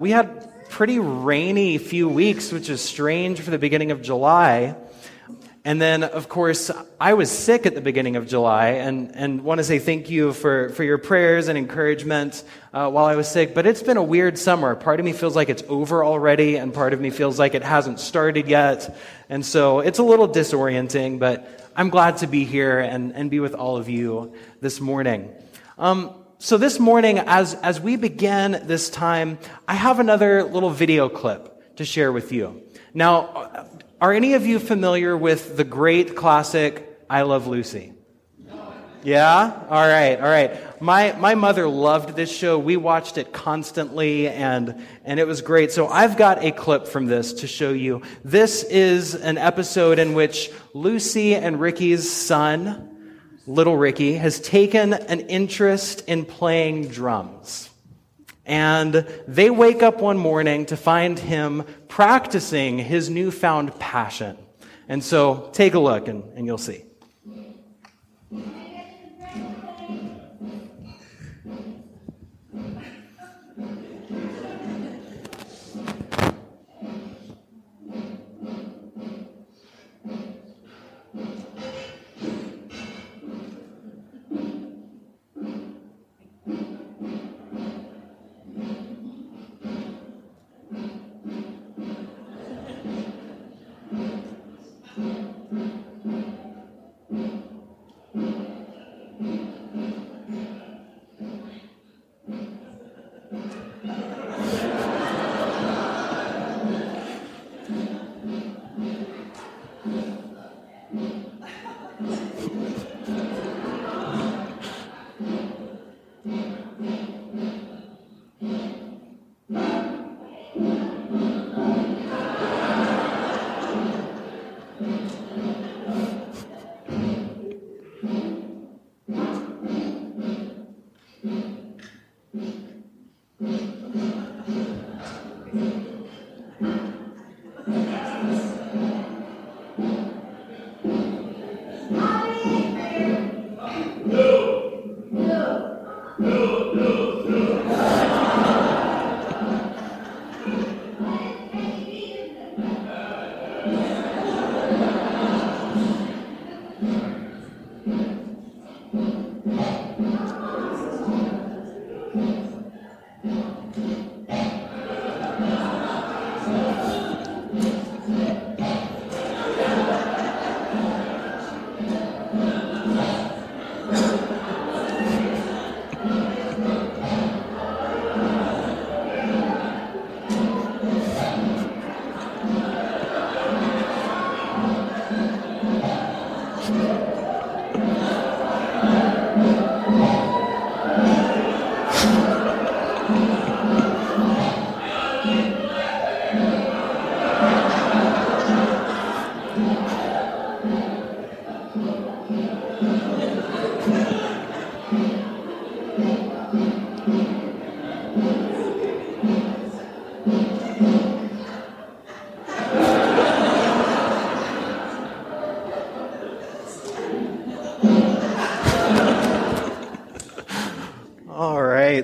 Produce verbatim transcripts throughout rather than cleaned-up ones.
We had pretty rainy few weeks, which is strange for the beginning of July. And then, of course, I was sick at the beginning of July, and, and want to say thank you for, for your prayers and encouragement uh, while I was sick. But it's been a weird summer. Part of me feels like it's over already, and part of me feels like it hasn't started yet. And so it's a little disorienting, but I'm glad to be here and, and be with all of you this morning. Um, so this morning, as, as we begin this time, I have another little video clip to share with you. Now, are any of you familiar with the great classic, I Love Lucy? No. Yeah? All right, all right. My my mother loved this show. We watched it constantly, and, and it was great. So I've got a clip from this to show you. This is an episode in which Lucy and Ricky's son, little Ricky, has taken an interest in playing drums. And they wake up one morning to find him practicing his newfound passion. And so take a look and, and you'll see.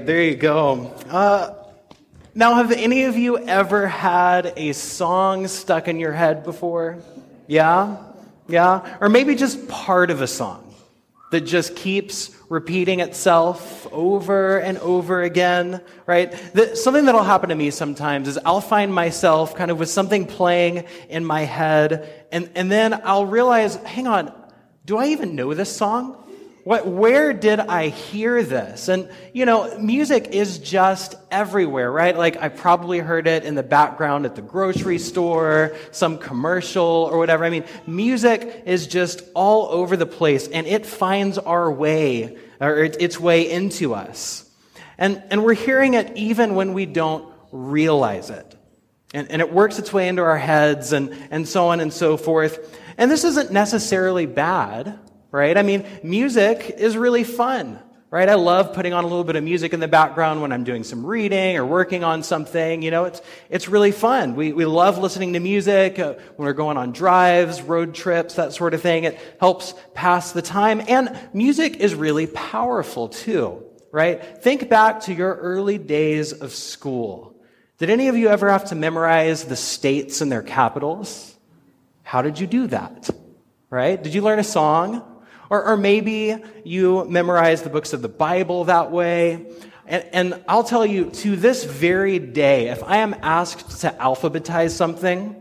There you go. Uh, now, have any of you ever had a song stuck in your head before? Yeah? Yeah? Or maybe just part of a song that just keeps repeating itself over and over again, right? The, something that'll happen to me sometimes is I'll find myself kind of with something playing in my head, and, and then I'll realize, hang on, do I even know this song? What, where did I hear this? And, you know, music is just everywhere, right? Like, I probably heard it in the background at the grocery store, some commercial or whatever. I mean, music is just all over the place, and it finds our way, or it, its way into us. And, and we're hearing it even when we don't realize it. And, and it works its way into our heads, and, and so on and so forth. And this isn't necessarily bad, right? I mean, music is really fun, right? I love putting on a little bit of music in the background when I'm doing some reading or working on something. You know, it's it's really fun. We we love listening to music uh, when we're going on drives, road trips, that sort of thing. It helps pass the time. And music is really powerful too, right? Think back to your early days of school. Did any of you ever have to memorize the states and their capitals? How did you do that, right? Did you learn a song? Or, or maybe you memorized the books of the Bible that way. And, and I'll tell you, to this very day, if I am asked to alphabetize something,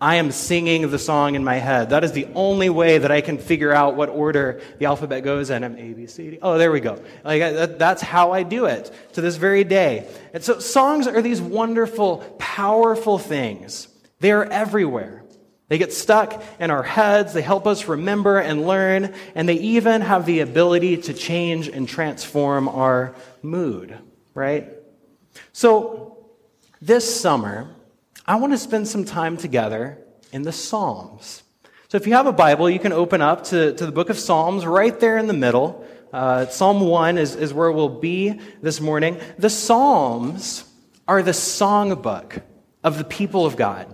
I am singing the song in my head. That is the only way that I can figure out what order the alphabet goes in. I'm A, B, C, D. Oh, there we go. Like I, that, that's how I do it to this very day. And so songs are these wonderful, powerful things. They are everywhere. They get stuck in our heads. They help us remember and learn. And they even have the ability to change and transform our mood, right? So this summer, I want to spend some time together in the Psalms. So if you have a Bible, you can open up to, to the book of Psalms right there in the middle. Uh, Psalm one is, is where we'll be this morning. The Psalms are the songbook of the people of God.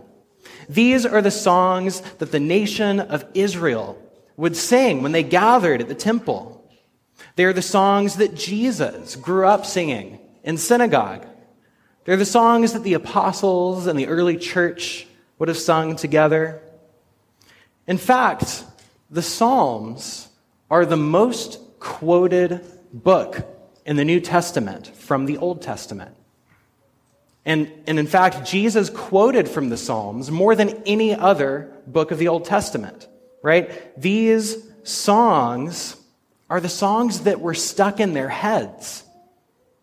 These are the songs that the nation of Israel would sing when they gathered at the temple. They are the songs that Jesus grew up singing in synagogue. They're the songs that the apostles and the early church would have sung together. In fact, the Psalms are the most quoted book in the New Testament from the Old Testament. And, and in fact, Jesus quoted from the Psalms more than any other book of the Old Testament, right? These songs are the songs that were stuck in their heads.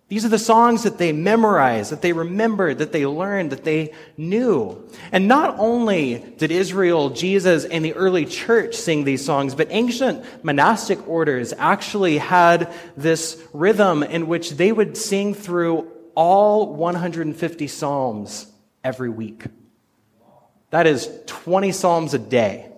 These are the songs that they memorized, that they remembered, that they learned, that they knew. And not only did Israel, Jesus, and the early church sing these songs, but ancient monastic orders actually had this rhythm in which they would sing through all one hundred fifty psalms every week. That is twenty psalms a day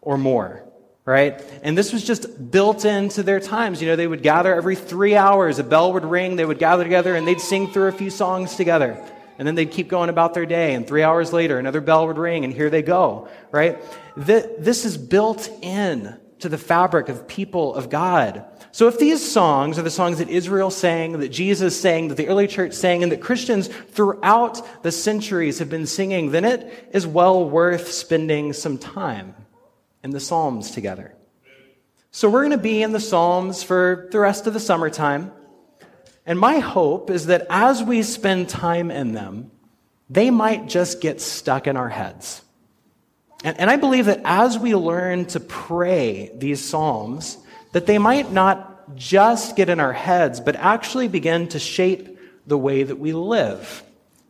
or more. Right? And this was just built into their times. You know, they would gather every three hours. A bell would ring. They would gather together, and they'd sing through a few songs together. And then they'd keep going about their day. And three hours later, another bell would ring, and here they go. Right? This is built in to the fabric of people of God. So if these songs are the songs that Israel sang, that Jesus sang, that the early church sang, and that Christians throughout the centuries have been singing, then it is well worth spending some time in the Psalms together. So we're going to be in the Psalms for the rest of the summertime. And my hope is that as we spend time in them, they might just get stuck in our heads. And, and I believe that as we learn to pray these Psalms, that they might not just get in our heads, but actually begin to shape the way that we live.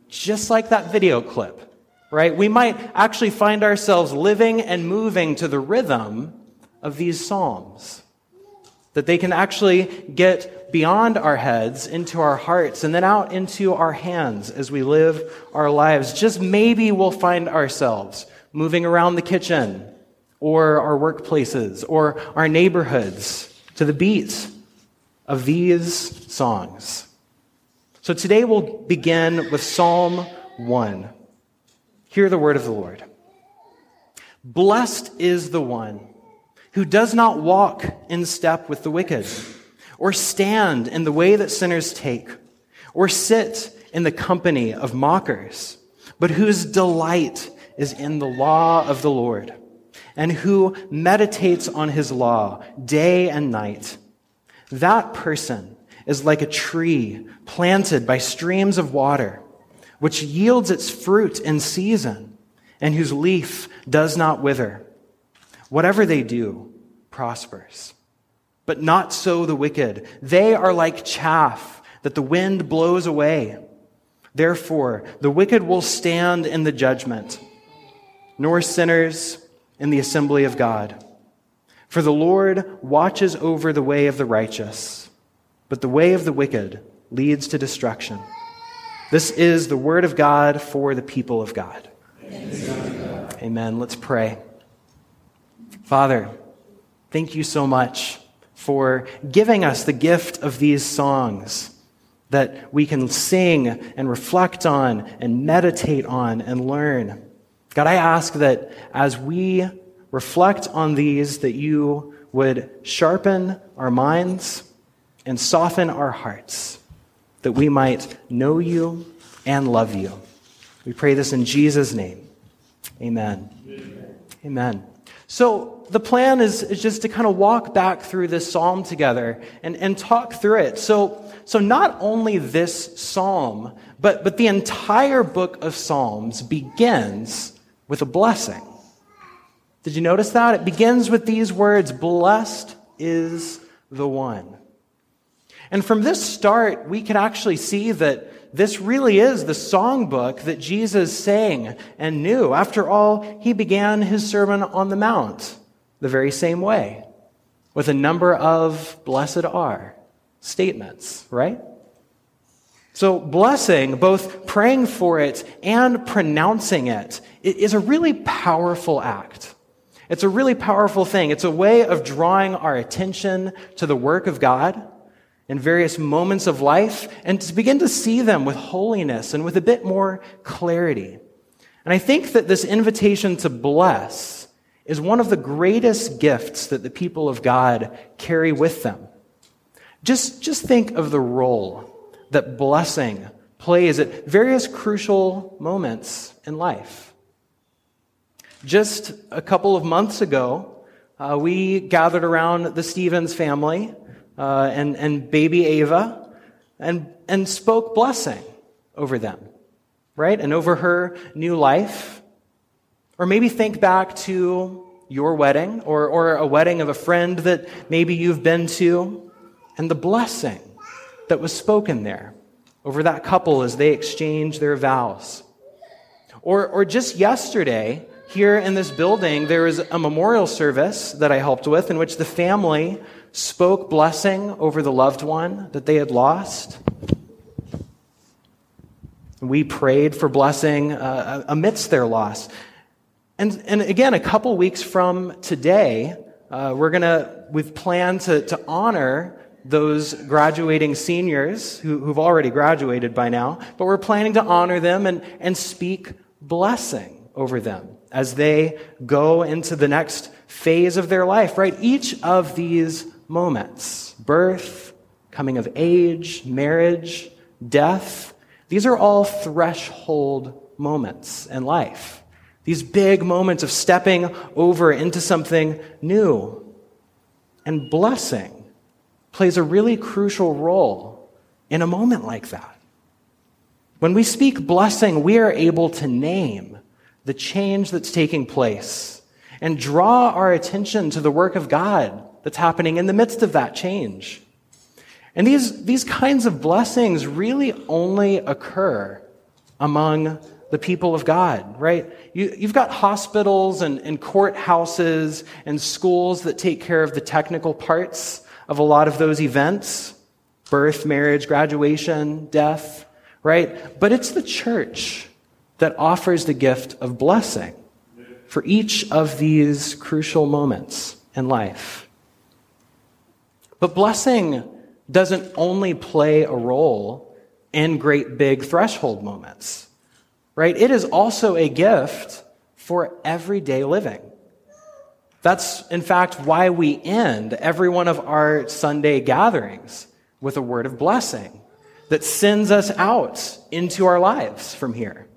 Just like that video clip. Right? We might actually find ourselves living and moving to the rhythm of these psalms, that they can actually get beyond our heads into our hearts and then out into our hands as we live our lives. Just maybe we'll find ourselves moving around the kitchen or our workplaces or our neighborhoods to the beat of these songs. So today we'll begin with Psalm one. Hear the word of the Lord. Blessed is the one who does not walk in step with the wicked, or stand in the way that sinners take, or sit in the company of mockers, but whose delight is in the law of the Lord, and who meditates on his law day and night. That person is like a tree planted by streams of water, which yields its fruit in season, and whose leaf does not wither. Whatever they do prospers. But not so the wicked. They are like chaff that the wind blows away. Therefore, the wicked will stand in the judgment, nor sinners in the assembly of God. For the Lord watches over the way of the righteous, but the way of the wicked leads to destruction. This is the word of God for the people of God. Amen. Amen. Let's pray. Father, thank you so much for giving us the gift of these songs that we can sing and reflect on and meditate on and learn. God, I ask that as we reflect on these, that you would sharpen our minds and soften our hearts, that we might know you and love you. We pray this in Jesus' name. Amen. Amen. Amen. So the plan is, is just to kind of walk back through this psalm together and, and talk through it. So so not only this psalm, but, but the entire book of Psalms begins with a blessing. Did you notice that? It begins with these words, "Blessed is the one." And from this start, we can actually see that this really is the songbook that Jesus sang and knew. After all, he began his Sermon on the Mount the very same way, with a number of "blessed are" statements, right? So blessing, both praying for it and pronouncing it, is a really powerful act. It's a really powerful thing. It's a way of drawing our attention to the work of God in various moments of life, and to begin to see them with holiness and with a bit more clarity. And I think that this invitation to bless is one of the greatest gifts that the people of God carry with them. Just, just think of the role that blessing plays at various crucial moments in life. Just a couple of months ago, uh, we gathered around the Stevens family Uh, and, and baby Ava, and, and spoke blessing over them, right? And over her new life. Or maybe think back to your wedding or, or a wedding of a friend that maybe you've been to, and the blessing that was spoken there over that couple as they exchange their vows. Or, or just yesterday, here in this building, there was a memorial service that I helped with in which the family spoke blessing over the loved one that they had lost. We prayed for blessing uh, amidst their loss. And and again, a couple weeks from today, uh, we're going to, we've planned to, to honor those graduating seniors who, who've already graduated by now, but we're planning to honor them and, and speak blessing over them as they go into the next phase of their life, right? Each of these moments, birth, coming of age, marriage, death, these are all threshold moments in life. These big moments of stepping over into something new. And blessing plays a really crucial role in a moment like that. When we speak blessing, we are able to name the change that's taking place and draw our attention to the work of God that's happening in the midst of that change. And these, these kinds of blessings really only occur among the people of God, right? You, you've got hospitals and, and courthouses and schools that take care of the technical parts of a lot of those events, birth, marriage, graduation, death, right? But it's the church that offers the gift of blessing for each of these crucial moments in life. But blessing doesn't only play a role in great big threshold moments, right? It is also a gift for everyday living. That's, in fact, why we end every one of our Sunday gatherings with a word of blessing that sends us out into our lives from here.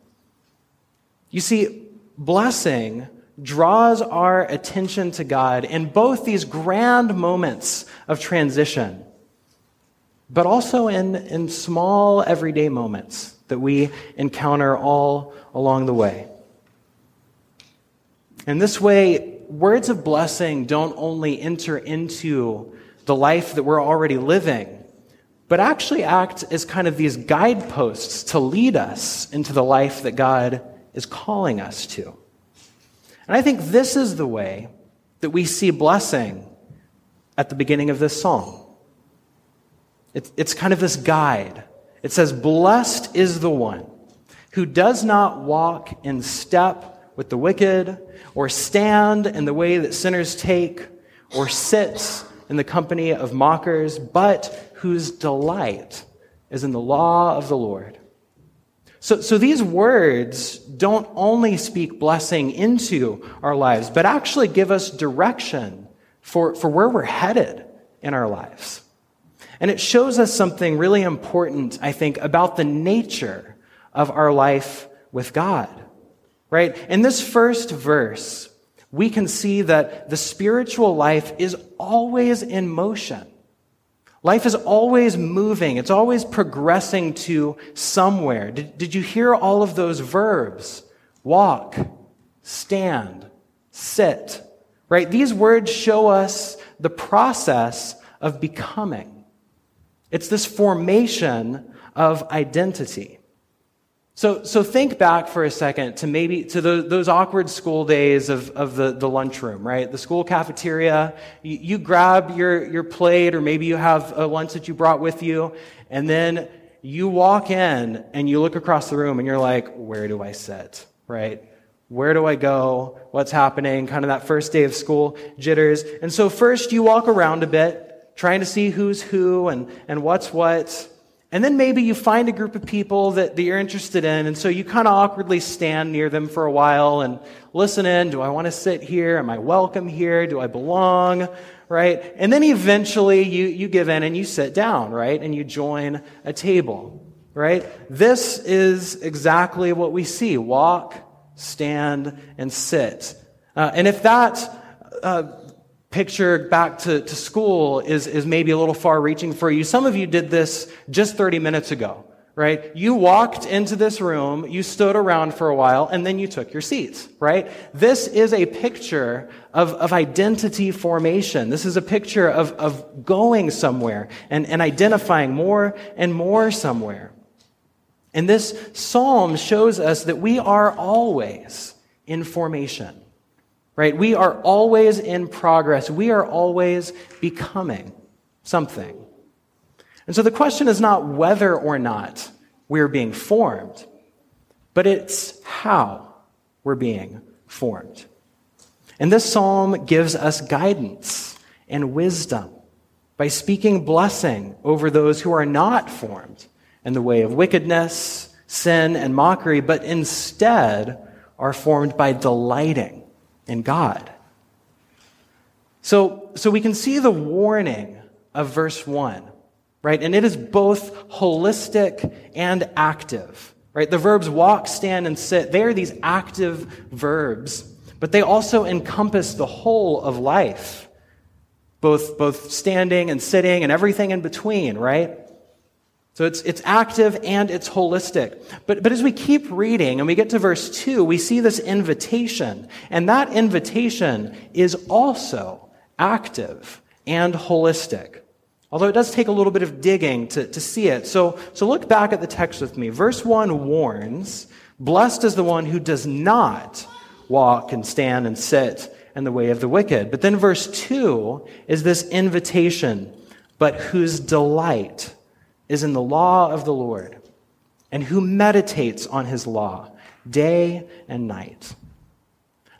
You see, blessing draws our attention to God in both these grand moments of transition, but also in, in small everyday moments that we encounter all along the way. In this way, words of blessing don't only enter into the life that we're already living, but actually act as kind of these guideposts to lead us into the life that God is calling us to. And I think this is the way that we see blessing at the beginning of this psalm. It's, it's kind of this guide. It says, "Blessed is the one who does not walk in step with the wicked, or stand in the way that sinners take, or sits in the company of mockers, but whose delight is in the law of the Lord." So, so these words don't only speak blessing into our lives, but actually give us direction for, for where we're headed in our lives. And it shows us something really important, I think, about the nature of our life with God, right? In this first verse, we can see that the spiritual life is always in motion. Life is always moving. It's always progressing to somewhere. Did, did you hear all of those verbs? Walk, stand, sit, right? These words show us the process of becoming. It's this formation of identity. So, so think back for a second to maybe to the, those awkward school days of, of the, the lunchroom, right? The school cafeteria. You, you grab your, your plate, or maybe you have a lunch that you brought with you, and then you walk in and you look across the room and you're like, where do I sit, right? Where do I go? What's happening? Kind of that first day of school jitters. And so first you walk around a bit, trying to see who's who and, and what's what. And then maybe you find a group of people that, that you're interested in, and so you kind of awkwardly stand near them for a while and listen in. Do I want to sit here? Am I welcome here? Do I belong? Right? And then eventually you, you give in and you sit down, right? And you join a table, right? This is exactly what we see. Walk, stand, and sit. Uh, and if that... Uh, Picture back to, to school is, is maybe a little far-reaching for you. Some of you did this just thirty minutes ago, right? You walked into this room, you stood around for a while, and then you took your seats, right? This is a picture of, of identity formation. This is a picture of, of going somewhere and, and identifying more and more somewhere. And this psalm shows us that we are always in formation. Right? We are always in progress. We are always becoming something. And so the question is not whether or not we're being formed, but it's how we're being formed. And this psalm gives us guidance and wisdom by speaking blessing over those who are not formed in the way of wickedness, sin, and mockery, but instead are formed by delighting in God. So, so we can see the warning of verse one, right? And it is both holistic and active, right? The verbs walk, stand, and sit, they are these active verbs, but they also encompass the whole of life, both, both standing and sitting and everything in between, right? So it's, it's active and it's holistic. But, but as we keep reading and we get to verse two, we see this invitation. And that invitation is also active and holistic. Although it does take a little bit of digging to, to see it. So, so look back at the text with me. Verse one warns, blessed is the one who does not walk and stand and sit in the way of the wicked. But then verse two is this invitation, but whose delight is in the law of the Lord, and who meditates on his law day and night.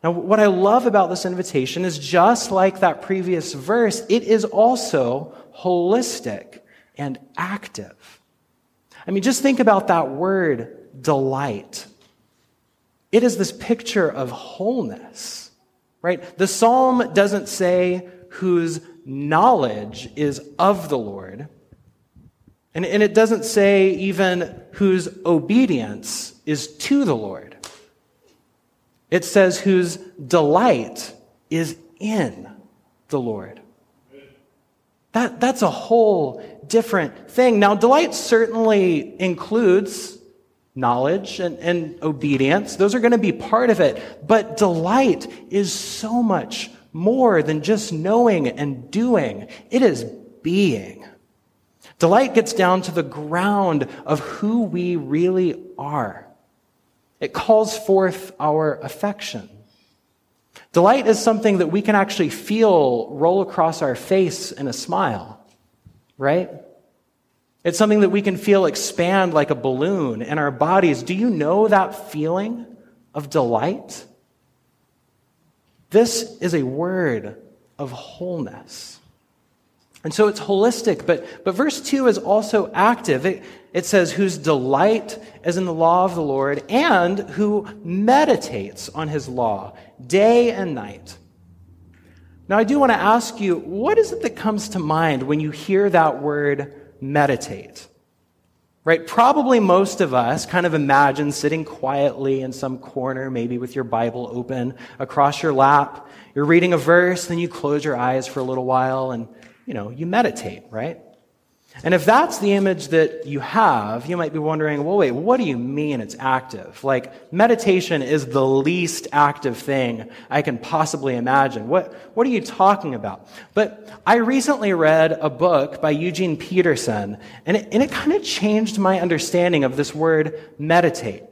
Now, what I love about this invitation is just like that previous verse, it is also holistic and active. I mean, just think about that word, delight. It is this picture of wholeness, right? The psalm doesn't say whose knowledge is of the Lord, And, and it doesn't say even whose obedience is to the Lord. It says whose delight is in the Lord. That, that's a whole different thing. Now, delight certainly includes knowledge and, and obedience. Those are going to be part of it. But delight is so much more than just knowing and doing. It is being. Delight gets down to the ground of who we really are. It calls forth our affection. Delight is something that we can actually feel roll across our face in a smile, right? It's something that we can feel expand like a balloon in our bodies. Do you know that feeling of delight? This is a word of wholeness. And so it's holistic, but, but verse two is also active. It, it says, whose delight is in the law of the Lord and who meditates on his law day and night. Now, I do want to ask you, what is it that comes to mind when you hear that word meditate? Right? Probably most of us kind of imagine sitting quietly in some corner, maybe with your Bible open across your lap. You're reading a verse, then you close your eyes for a little while and, you know, you meditate, right? And if that's the image that you have, you might be wondering, well, wait, what do you mean it's active? Like, meditation is the least active thing I can possibly imagine. What, what are you talking about? But I recently read a book by Eugene Peterson, and it, and it kind of changed my understanding of this word meditate.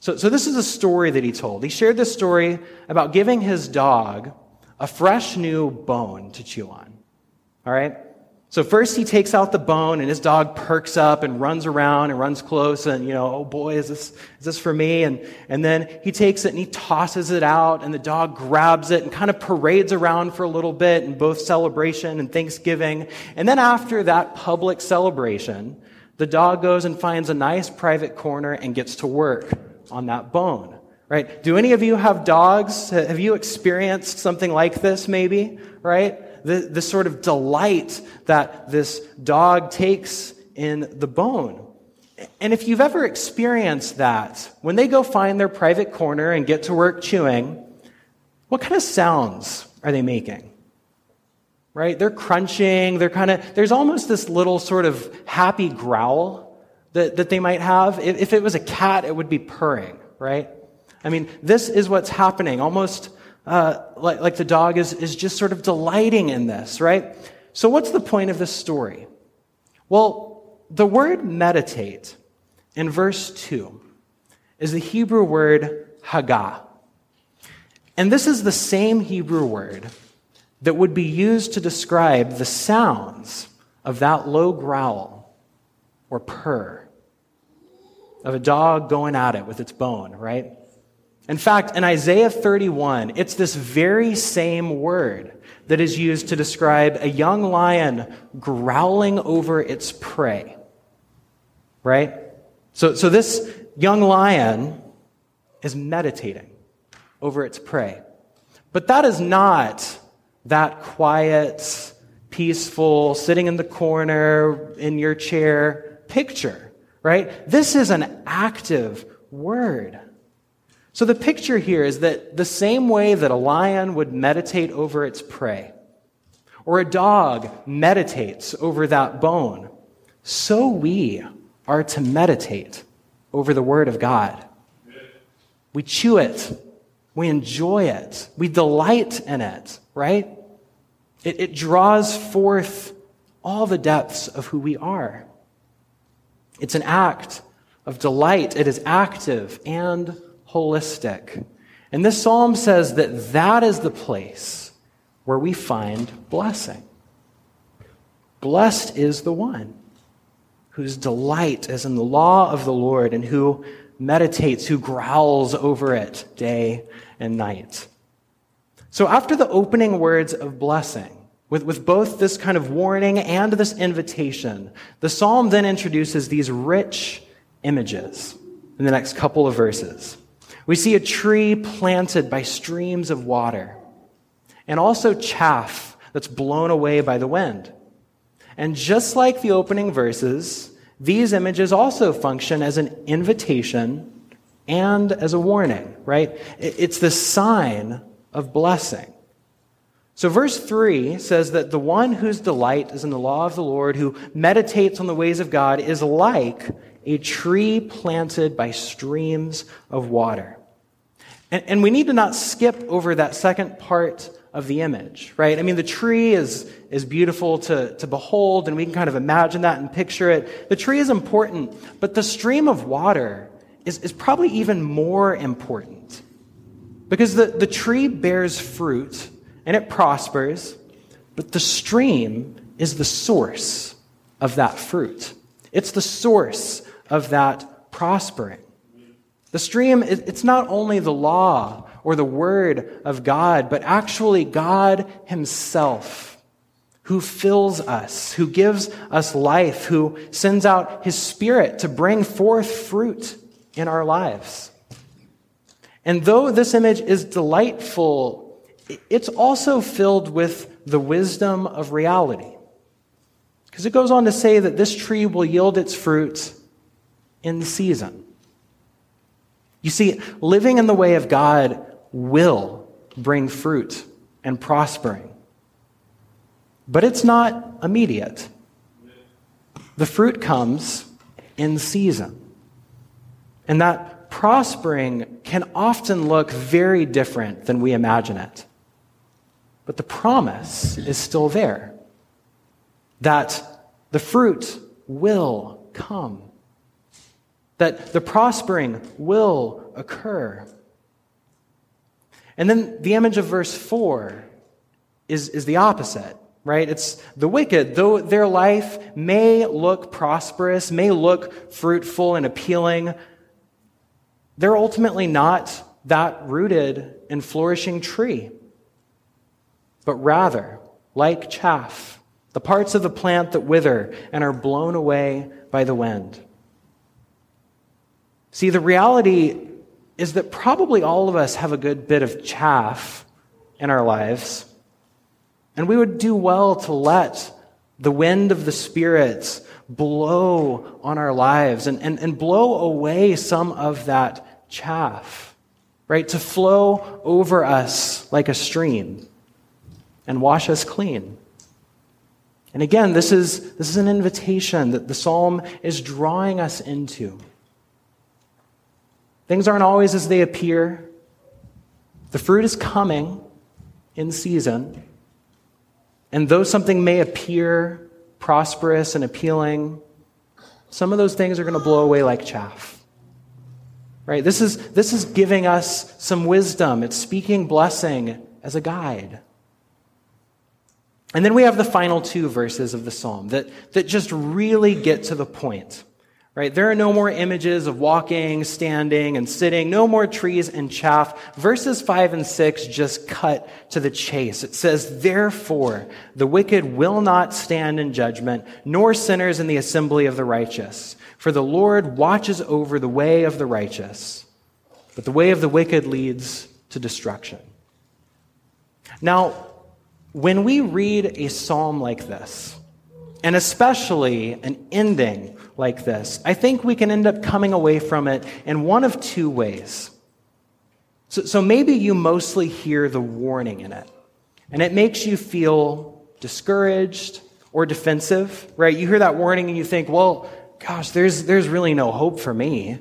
So, so this is a story that he told. He shared this story about giving his dog a fresh new bone to chew on, all right? So first he takes out the bone, and his dog perks up and runs around and runs close and, you know, oh boy, is this is this for me? And and then he takes it and he tosses it out, and the dog grabs it and kind of parades around for a little bit in both celebration and Thanksgiving. And then after that public celebration, the dog goes and finds a nice private corner and gets to work on that bone, right? Do any of you have dogs? Have you experienced something like this maybe, right? This sort of delight that this dog takes in the bone. And if you've ever experienced that, when they go find their private corner and get to work chewing, what kind of sounds are they making? Right? They're crunching, they're kind of, there's almost this little sort of happy growl that, that they might have. If it was a cat, it would be purring, right? I mean, this is what's happening, almost Uh, like, like the dog is, is just sort of delighting in this, right? So what's the point of this story? Well, the word meditate in verse two is the Hebrew word hagah. And this is the same Hebrew word that would be used to describe the sounds of that low growl or purr of a dog going at it with its bone, right? In fact, in Isaiah thirty-one, it's this very same word that is used to describe a young lion growling over its prey, right? So, so this young lion is meditating over its prey. But that is not that quiet, peaceful, sitting in the corner in your chair picture, right? This is an active word. So the picture here is that the same way that a lion would meditate over its prey, or a dog meditates over that bone, so we are to meditate over the Word of God. We chew it. We enjoy it. We delight in it, right? It, it draws forth all the depths of who we are. It's an act of delight. It is active and holistic. And this psalm says that that is the place where we find blessing. Blessed is the one whose delight is in the law of the Lord and who meditates, who growls over it day and night. So after the opening words of blessing, with, with both this kind of warning and this invitation, the psalm then introduces these rich images in the next couple of verses. We see a tree planted by streams of water, and also chaff that's blown away by the wind. And just like the opening verses, these images also function as an invitation and as a warning, right? It's the sign of blessing. So verse three says that the one whose delight is in the law of the Lord, who meditates on the ways of God, is like a tree planted by streams of water. And, and we need to not skip over that second part of the image, right? I mean, the tree is, is beautiful to, to behold, and we can kind of imagine that and picture it. The tree is important, but the stream of water is, is probably even more important, because the, the tree bears fruit and it prospers, but the stream is the source of that fruit. It's the source of that prospering. The stream, it's not only the law or the word of God, but actually God himself, who fills us, who gives us life, who sends out his Spirit to bring forth fruit in our lives. And though this image is delightful, it's also filled with the wisdom of reality. Because it goes on to say that this tree will yield its fruit in season. You see, living in the way of God will bring fruit and prospering, but it's not immediate. The fruit comes in season, and that prospering can often look very different than we imagine it, but the promise is still there, that the fruit will come, that the prospering will occur. And then the image of verse four is, is the opposite, right? It's the wicked, though their life may look prosperous, may look fruitful and appealing, they're ultimately not that rooted and flourishing tree, but rather, like chaff, the parts of the plant that wither and are blown away by the wind. See, the reality is that probably all of us have a good bit of chaff in our lives, and we would do well to let the wind of the Spirit blow on our lives and, and, and blow away some of that chaff, right? To flow over us like a stream and wash us clean. And again, this is, this is an invitation that the psalm is drawing us into. Things aren't always as they appear. The fruit is coming in season. And though something may appear prosperous and appealing, some of those things are going to blow away like chaff. Right? This is, this is giving us some wisdom. It's speaking blessing as a guide. And then we have the final two verses of the psalm that, that just really get to the point. Right? There are no more images of walking, standing, and sitting, no more trees and chaff. Verses five and six just cut to the chase. It says, "Therefore, the wicked will not stand in judgment, nor sinners in the assembly of the righteous. For the Lord watches over the way of the righteous, but the way of the wicked leads to destruction." Now, when we read a psalm like this, and especially an ending like this, I think we can end up coming away from it in one of two ways. So, so maybe you mostly hear the warning in it, and it makes you feel discouraged or defensive, right? You hear that warning and you think, well, gosh, there's, there's really no hope for me.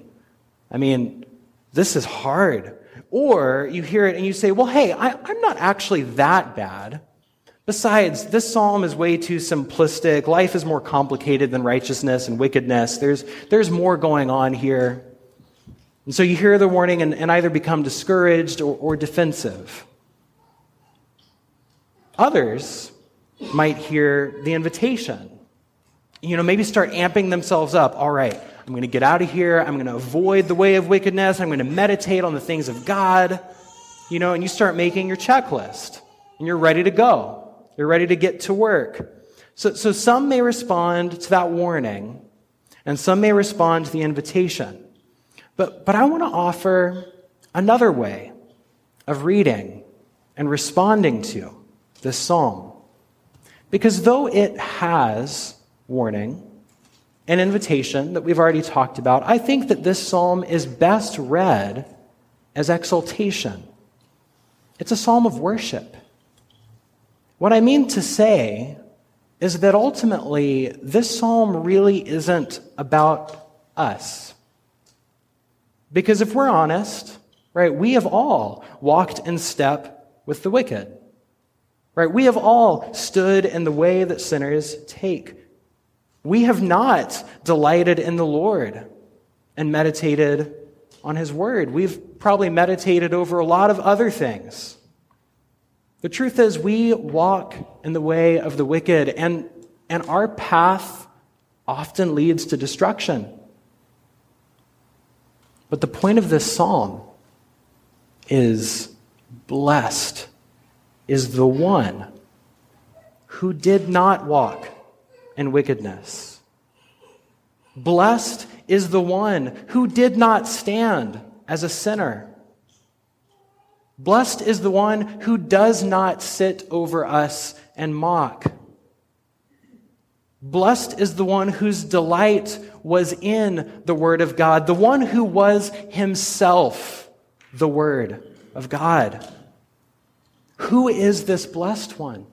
I mean, this is hard. Or you hear it and you say, well, hey, I, I'm not actually that bad. Besides, this psalm is way too simplistic. Life is more complicated than righteousness and wickedness. There's, there's more going on here. And so you hear the warning and, and either become discouraged or, or defensive. Others might hear the invitation. You know, maybe start amping themselves up. All right, I'm going to get out of here. I'm going to avoid the way of wickedness. I'm going to meditate on the things of God. You know, and you start making your checklist. And you're ready to go. You're ready to get to work. So, so some may respond to that warning, and some may respond to the invitation. But, but I want to offer another way of reading and responding to this psalm. Because though it has warning and invitation that we've already talked about, I think that this psalm is best read as exaltation. It's a psalm of worship. What I mean to say is that ultimately, this psalm really isn't about us. Because if we're honest, right, we have all walked in step with the wicked. Right? We have all stood in the way that sinners take. We have not delighted in the Lord and meditated on his word. We've probably meditated over a lot of other things. The truth is, we walk in the way of the wicked, and, and our path often leads to destruction. But the point of this psalm is, blessed is the one who did not walk in wickedness. Blessed is the one who did not stand as a sinner. Blessed is the one who does not sit over us and mock. Blessed is the one whose delight was in the word of God, the one who was himself the word of God. Who is this blessed one?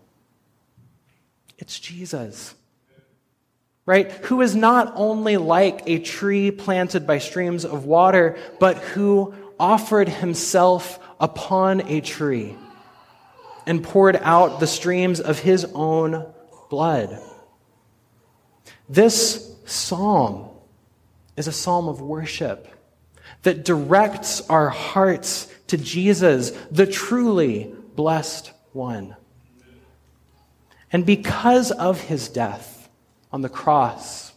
It's Jesus, right? Who is not only like a tree planted by streams of water, but who offered himself upon a tree and poured out the streams of his own blood. This psalm is a psalm of worship that directs our hearts to Jesus, the truly blessed one. And because of his death on the cross,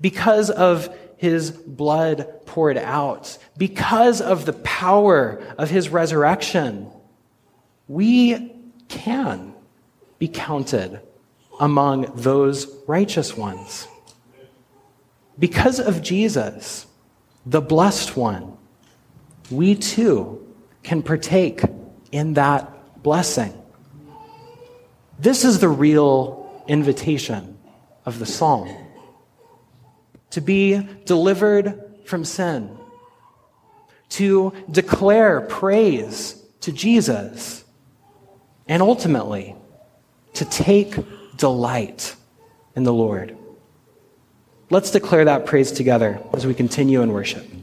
because of his blood poured out, because of the power of his resurrection, we can be counted among those righteous ones. Because of Jesus, the blessed one, we too can partake in that blessing. This is the real invitation of the psalm: to be delivered from sin, to declare praise to Jesus, and ultimately to take delight in the Lord. Let's declare that praise together as we continue in worship.